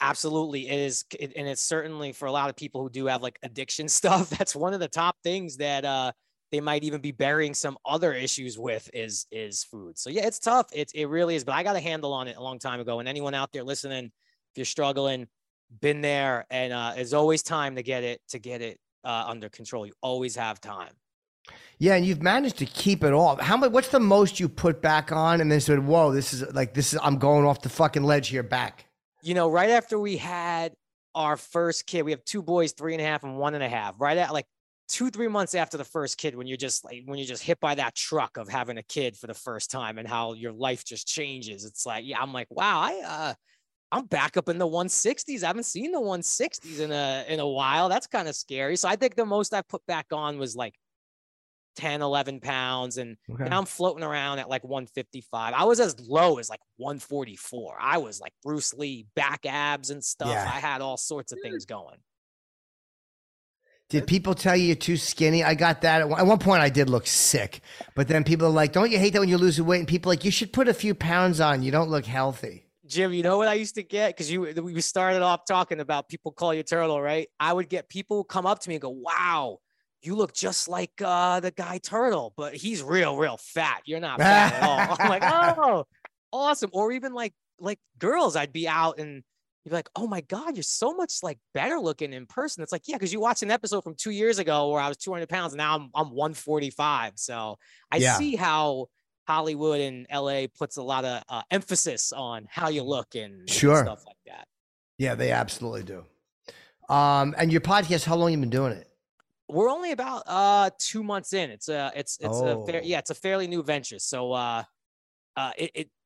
Absolutely. It is. And it's certainly for a lot of people who do have like addiction stuff. That's one of the top things that, they might even be burying some other issues with is food. So yeah, it's tough. It really is, but I got a handle on it a long time ago. And anyone out there listening, if you're struggling, been there, and it's always time to get it under control. You always have time. Yeah, and you've managed to keep it off. How much? What's the most you put back on? And then said, "Whoa, this is I'm going off the fucking ledge here." Back. You know, right after we had our first kid, we have two boys, 3.5 and 1.5. Right at like 2-3 months after the first kid, when you're just like, when you're just hit by that truck of having a kid for the first time and how your life just changes. It's like, yeah, I'm like, wow, I'm back up in the 160s. I haven't seen the 160s in a while. That's kind of scary. So I think the most I put back on was like 10, 11 pounds. And now I'm floating around at like 155. I was as low as like 144. I was like Bruce Lee, back abs and stuff. Yeah. I had all sorts of things going. Did people tell you you're too skinny? I got that. At one point, I did look sick. But then people are like, don't you hate that when you're losing weight? And people are like, you should put a few pounds on. You don't look healthy. Jim, you know what I used to get? Because we started off talking about people call you Turtle, right? I would get people come up to me and go, wow, you look just like the guy Turtle. But he's real, real fat. You're not fat at all. I'm like, oh, awesome. Or even like girls, I'd be out and you're like, oh my God, you're so much like better looking in person. It's like, yeah, because you watched an episode from 2 years ago where I was 200 pounds and now I'm 145. So I see how Hollywood and LA puts a lot of emphasis on how you look and stuff like that. Yeah, they absolutely do. And your podcast, how long have you been doing it? We're only about 2 months in. It's a fairly new venture. So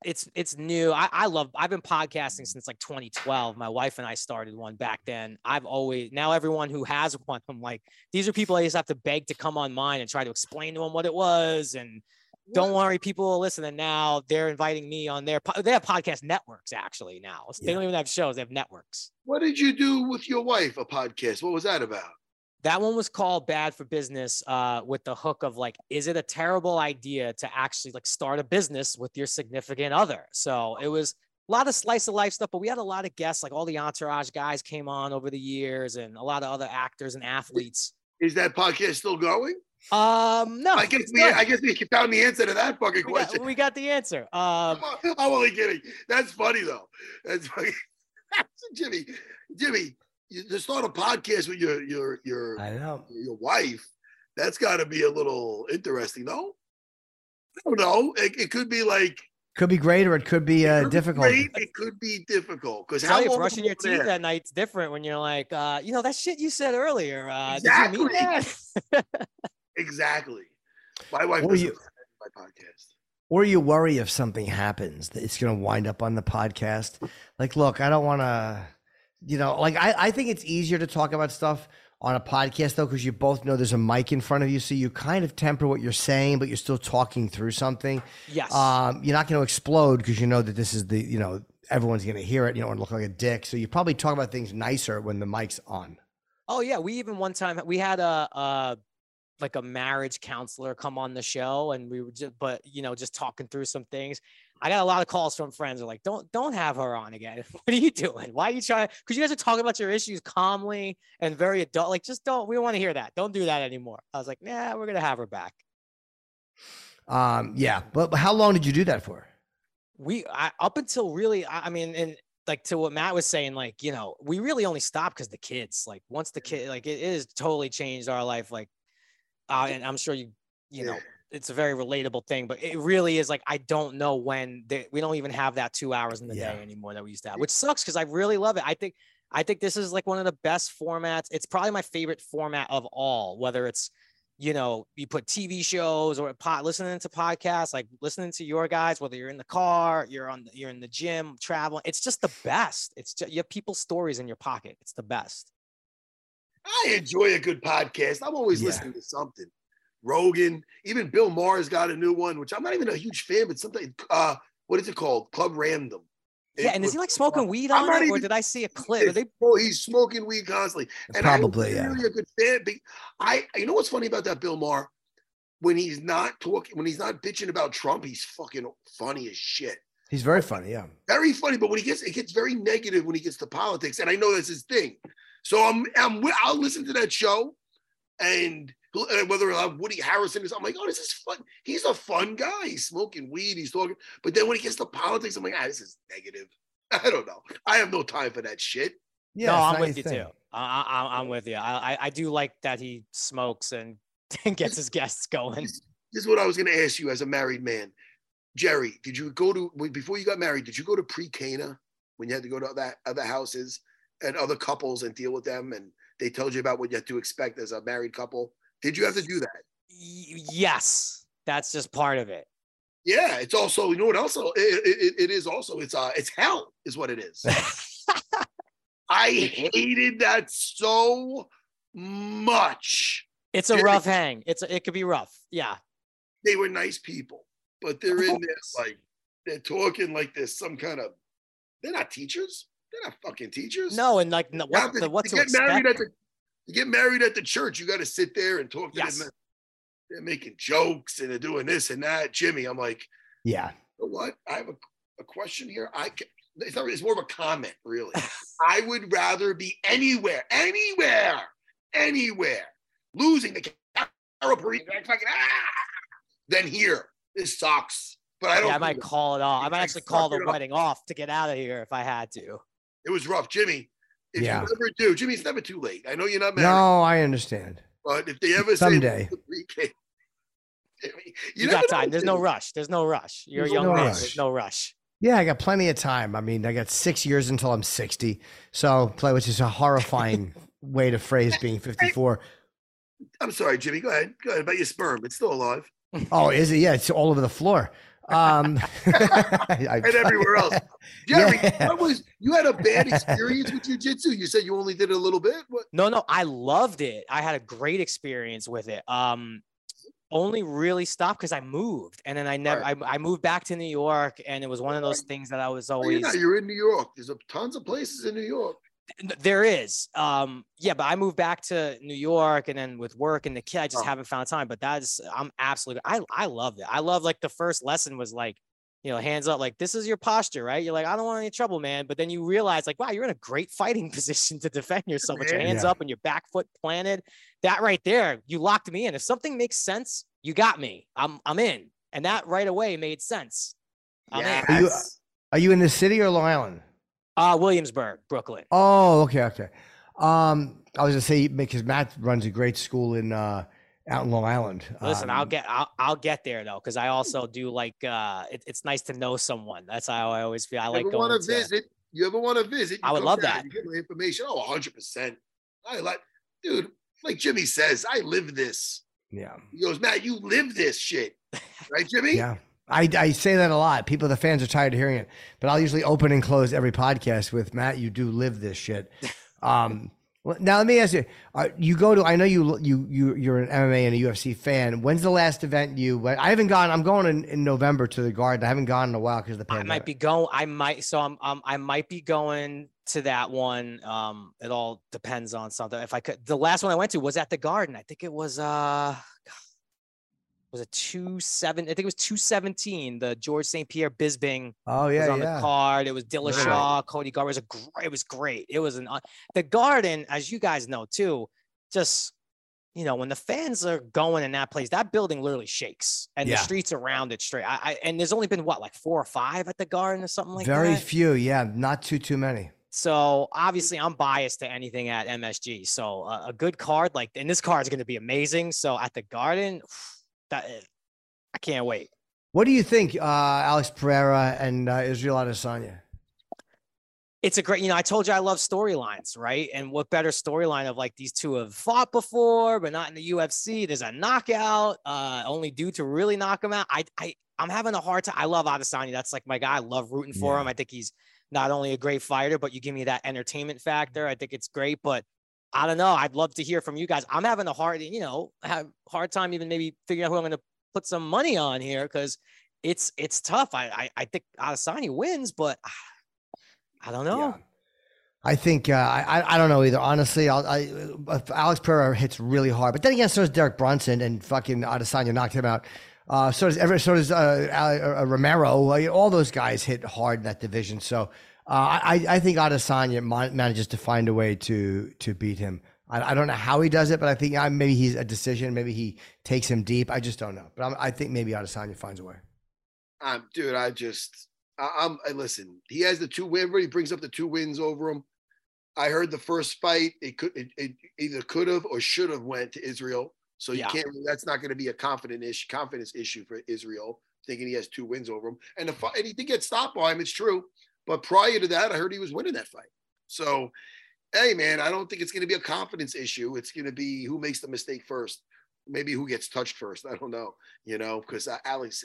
it's new. I've been podcasting since like 2012. My wife and I started one back then. Now everyone who has one, I'm like, these are people I just have to beg to come on mine and try to explain to them what it was. And Don't worry, people will listen. And now they're inviting me on their they have podcast networks actually now. So they don't even have shows. They have networks. What did you do with your wife? A podcast? What was that about? That one was called Bad for Business, with the hook of like, is it a terrible idea to actually like start a business with your significant other? So it was a lot of slice of life stuff, but we had a lot of guests, like all the Entourage guys came on over the years and a lot of other actors and athletes. Is that podcast still going? No. I guess we found the answer to that fucking question. We got the answer. I'm only kidding. That's funny though. That's funny. Jimmy. To start a podcast with your wife, that's got to be a little interesting, no? I don't know. It could be like... Could be great or it could be difficult. It could be difficult. Because how you brushing your teeth that night's different when you're like, that shit you said earlier. Exactly. Did you mean that? Exactly. My wife listens to my podcast. Or you worry if something happens that it's going to wind up on the podcast. Like, look, I don't want to... I think it's easier to talk about stuff on a podcast though, because you both know there's a mic in front of you. So you kind of temper what you're saying, but you're still talking through something. Yes. You're not going to explode because you know that this is the, everyone's going to hear it. You don't want to look like a dick. So you probably talk about things nicer when the mic's on. Oh yeah. We even one time we had a marriage counselor come on the show and we were just talking through some things. I got a lot of calls from friends who are like, don't have her on again. What are you doing? Why are you trying? Because you guys are talking about your issues calmly and very adult. Like, just don't, we don't want to hear that. Don't do that anymore. I was like, nah, we're going to have her back. Yeah. But how long did you do that for? Up until to what Matt was saying, we really only stopped because the kids, once the kid, it is totally changed our life. And I'm sure you know, it's a very relatable thing, but it really is I don't know when we don't even have that 2 hours in the day anymore that we used to have, which sucks because I really love it. I think this is one of the best formats. It's probably my favorite format of all, whether it's, you put TV shows or listening to podcasts, listening to your guys, whether you're in the car, you're in the gym, traveling. It's just the best. It's just, you have people's stories in your pocket. It's the best. I enjoy a good podcast. I'm always listening to something. Rogan, even Bill Maher's got a new one, which I'm not even a huge fan, but sometimes what is it called? Club Random. And is he smoking weed on it, or did I see a clip? He's smoking weed constantly. And probably, really a good fan. You know what's funny about that Bill Maher? When he's not talking, when he's not bitching about Trump, he's fucking funny as shit. He's very funny, yeah. Very funny, but when it gets very negative when he gets to politics, and I know that's his thing. So I'll listen to that show, and whether I'll have Woody Harrison or something, I'm like, oh, this is fun. He's a fun guy. He's smoking weed. He's talking. But then when he gets to politics, I'm like, this is negative. I don't know. I have no time for that shit. Yeah, no, I'm with you too. I'm with you. I do like that he smokes and gets his guests going. This is what I was going to ask you as a married man. Jerry, before you got married, did you go to pre-Cana when you had to go to other houses and other couples and deal with them? And they told you about what you had to expect as a married couple. Did you have to do that? Yes, that's just part of it. Yeah, it's also, it's hell is what it is. I hated that so much. It's a rough hang. It could be rough. Yeah. They were nice people, but they're in this, they're talking like this, some kind of, they're not teachers. They're not fucking teachers. No, and what to expect? You get married at the church, you got to sit there and talk to them. They're making jokes and they're doing this and that. Jimmy, I'm like, you know what? I have a question here. It's more of a comment, really. I would rather be anywhere, losing the than here. This sucks. But I don't. Yeah, I might call it off. I might actually call the wedding off to get out of here if I had to. It was rough, Jimmy. If you ever do, Jimmy, it's never too late. I know you're not married. No, I understand. But if they ever someday, say, you got time. There's no rush. You're a young man. There's no rush. Yeah, I got plenty of time. I mean, I got 6 years until I'm 60. So play, which is a horrifying way to phrase being 54. I'm sorry, Jimmy. Go ahead about your sperm. It's still alive. Oh, is it? Yeah, it's all over the floor. And everywhere else. Jerry, you had a bad experience with jiu-jitsu. You said you only did it a little bit. What? No, I loved it. I had a great experience with it. only really stopped because I moved, and then I never. Right. I moved back to New York, and it was one of those things that I was always. Yeah, you're in New York. There's tons of places in New York. There is, yeah, but I moved back to New York, and then with work and the kid, I just haven't found time. But that's, I'm absolutely, I love it. I love, like, the first lesson was like, you know, hands up, like, this is your posture, right? You're like, I don't want any trouble, man. But then you realize, like, wow, you're in a great fighting position to defend yourself with your hands up and your back foot planted. That right there, you locked me in. If something makes sense, you got me. I'm in, and that right away made sense. I'm in. Are you in the city or Long Island? Williamsburg, Brooklyn. Oh, okay. I was gonna say, because Matt runs a great school in out in Long Island. Listen, I'll get there though, because I also do like it's nice to know someone. That's how I always feel. I like going to visit. You ever want to visit? I would love that. You get my information. Oh, 100%. I like, dude. Like Jimmy says, I live this. Yeah. He goes, Matt, you live this shit, right, Jimmy? Yeah. I say that a lot. People, the fans are tired of hearing it, but I'll usually open and close every podcast with Matt. You do live this shit. Now let me ask you, you go to, I know you're an MMA and a UFC fan. When's the last event I haven't gone, I'm going in November to the Garden. I haven't gone in a while because of the pandemic. I might be going to that one. It all depends on something. If I could, the last one I went to was at the Garden. I think it was, was it 2-7? I think it was 217. The George St. Pierre Bisping. Oh yeah, was on the card. It was Dillashaw, Cody Garbrandt. It was great. It was the Garden, as you guys know too. Just, you know, when the fans are going in that place, that building literally shakes, and the streets around it straight. And there's only been what, like 4 or 5 at the Garden or something like that. Very few, yeah, not too many. So obviously I'm biased to anything at MSG. So a good card like, and this card is going to be amazing. So at the Garden. I can't wait. What do you think, Alex Pereira and Israel Adesanya? It's a great, I told you I love storylines, right? And what better storyline of like these two have fought before, but not in the UFC. There's a knockout, only due to really knock him out. I'm having a hard time. I love Adesanya. That's like my guy. I love rooting for him. I think he's not only a great fighter, but you give me that entertainment factor. I think it's great, but I don't know. I'd love to hear from you guys. I'm having a hard time even maybe figuring out who I'm going to put some money on here, because it's tough. I think Adesanya wins, but I don't know. Yeah. I think I don't know either. Honestly, Alex Pereira hits really hard, but then again, so does Derek Brunson, and fucking Adesanya knocked him out. So does Romero. All those guys hit hard in that division. So. I think Adesanya manages to find a way to beat him. I don't know how he does it, but I think maybe he's a decision. Maybe he takes him deep. I just don't know. But I think maybe Adesanya finds a way. Dude, listen, he has the two wins. Everybody brings up the two wins over him. I heard the first fight, it either could have or should have went to Israel. So you can't. That's not going to be a confidence issue for Israel, thinking he has two wins over him. And he did get stopped by him. It's true. But prior to that, I heard he was winning that fight. So, hey, man, I don't think it's going to be a confidence issue. It's going to be who makes the mistake first, maybe who gets touched first. I don't know, because Alex,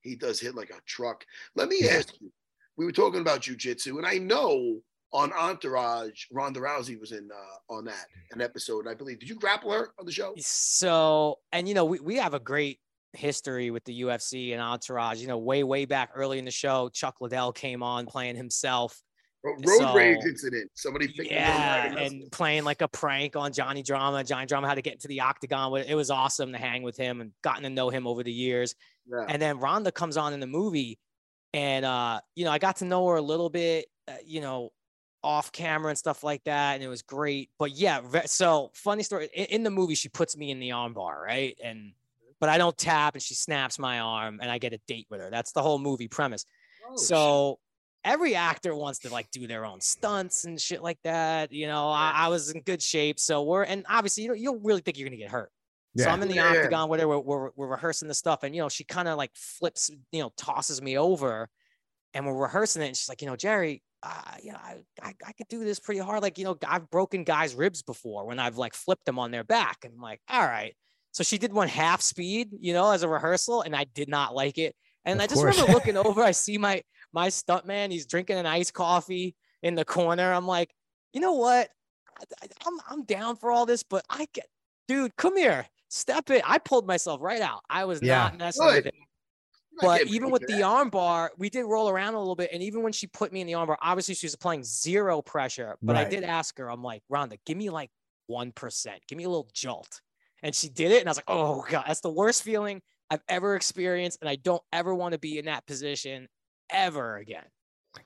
he does hit like a truck. Let me ask you, we were talking about jiu-jitsu, and I know on Entourage, Ronda Rousey was in on that, an episode, I believe. Did you grapple her on the show? So, and, we have a great history with the UFC and Entourage, way back early in the show. Chuck Liddell came on playing himself. Road rage incident. Somebody and playing like a prank on Johnny Drama. Johnny Drama had to get into the octagon. It was awesome to hang with him and gotten to know him over the years. Yeah. And then Ronda comes on in the movie, and I got to know her a little bit, off camera and stuff like that, and it was great. But so funny story. In the movie, she puts me in the armbar, right? But I don't tap, and she snaps my arm, and I get a date with her. That's the whole movie premise. Oh, so every actor wants to like do their own stunts and shit like that. I was in good shape. So obviously you don't really think you're going to get hurt. Yeah. So I'm in the octagon, whatever, we're rehearsing the stuff. And, she kind of like flips, tosses me over, and we're rehearsing it. And she's like, Jerry, I could do this pretty hard. Like, I've broken guys' ribs before when I've like flipped them on their back. And I'm like, all right. So she did one half speed, as a rehearsal, and I did not like it. And I just remember looking over, I see my stuntman, he's drinking an iced coffee in the corner. I'm like, you know what? I'm down for all this, but dude, come here. step in. I pulled myself right out. I was not messing with it. But even with the arm bar, we did roll around a little bit. And even when she put me in the arm bar, obviously she was applying zero pressure. But I did ask her, I'm like, Ronda, give me like 1%. Give me a little jolt. And she did it. And I was like, oh, God, that's the worst feeling I've ever experienced. And I don't ever want to be in that position ever again.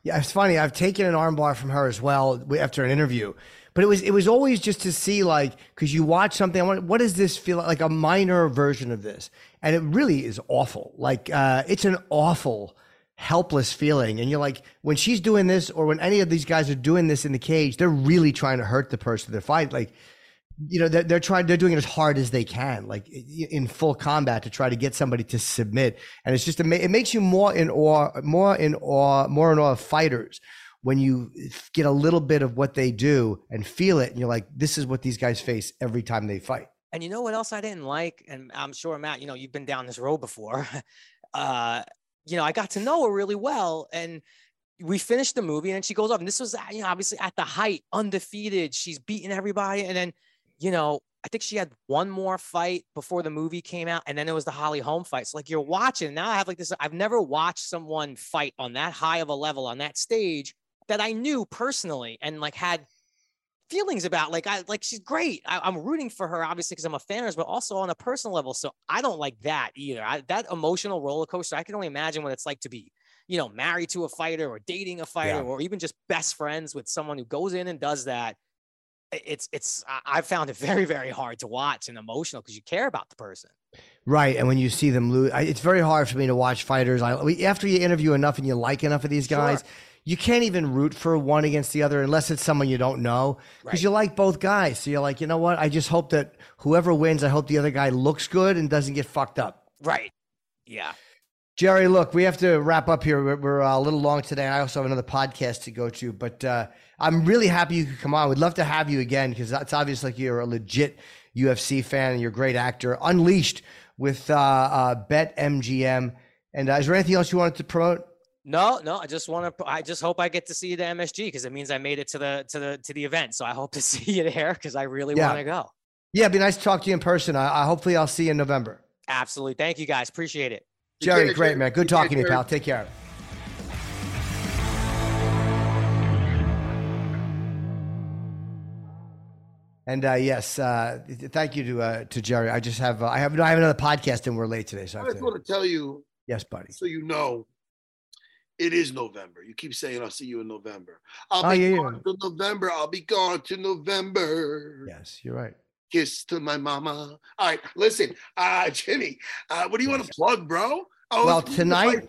Yeah, it's funny. I've taken an armbar from her as well after an interview, but it was always just to see, like, because you watch something. I want, what does this feel like? A minor version of this, and it really is awful. Like it's an awful, helpless feeling, and you're like, when she's doing this, or when any of these guys are doing this in the cage, they're really trying to hurt the person they're fighting. Like, you know, they're doing it as hard as they can, like in full combat, to try to get somebody to submit. And it's just, it makes you more in awe of fighters when you get a little bit of what they do and feel it. And you're like, this is what these guys face every time they fight. And you know what else I didn't like? And I'm sure, Matt, you know, you've been down this road before. You know, I got to know her really well, and we finished the movie, and she goes off, and this was, you know, obviously at the height, undefeated. She's beating everybody. And then, you know, I think she had one more fight before the movie came out, and then it was the Holly Holm fight. So, like, you're watching now. I have like this. I've never watched someone fight on that high of a level on that stage that I knew personally and like had feelings about. Like, she's great. I'm rooting for her, obviously, because I'm a fan of hers, but also on a personal level. So I don't like that either. That emotional roller coaster. I can only imagine what it's like to be, you know, married to a fighter or dating a fighter or even just best friends with someone who goes in and does that. I found it very, very hard to watch and emotional, because you care about the person. Right. And when you see them lose, it's very hard for me to watch fighters. After you interview enough and you like enough of these guys, you can't even root for one against the other unless it's someone you don't know, because you like both guys. So you're like, you know what? I just hope that whoever wins, I hope the other guy looks good and doesn't get fucked up. Right. Yeah. Jerry, look, we have to wrap up here. We're a little long today. I also have another podcast to go to, but I'm really happy you could come on. We'd love to have you again, because it's obvious like you're a legit UFC fan and you're a great actor. Unleashed with BetMGM. And is there anything else you wanted to promote? No. I just hope I get to see you at MSG, because it means I made it to the event. So I hope to see you there, because I really want to go. Yeah, it'd be nice to talk to you in person. Hopefully I'll see you in November. Absolutely. Thank you, guys. Appreciate it. Jerry, great, man. Good talking to you, pal. Take care. And yes, thank you to Jerry. I just have I have another podcast, and we're late today. So I just want to tell you, yes, buddy. So you know, it is November. You keep saying I'll see you in November. I'll be gone to November. Yes, you're right. Kiss to my mama. All right, listen, Jimmy, what do you want to plug, bro? Oh, well, tonight.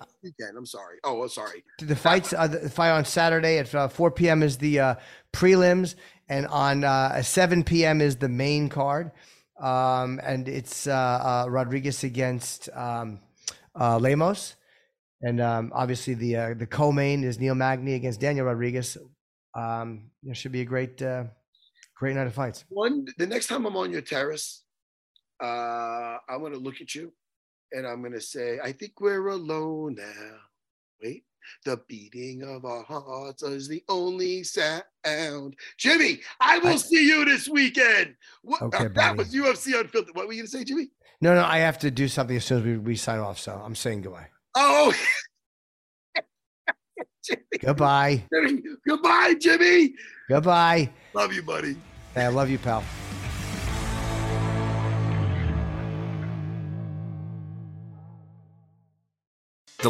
I'm sorry. Oh, sorry. The fight on Saturday at 4 p.m. is the prelims, and on 7 p.m. is the main card, and it's Rodriguez against Lemos, and obviously the co-main is Neil Magny against Daniel Rodriguez. It should be a great. Great night of fights. The next time I'm on your terrace, I'm going to look at you and I'm going to say, I think we're alone now. Wait, the beating of our hearts is the only sound. Jimmy, I will see you this weekend. That was UFC Unfiltered. What were you going to say, Jimmy? No, I have to do something as soon as we sign off. So I'm saying goodbye. Oh, Jimmy. Goodbye. Goodbye, Jimmy. Goodbye. Love you, buddy. Hey, I love you, pal. The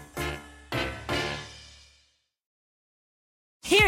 Here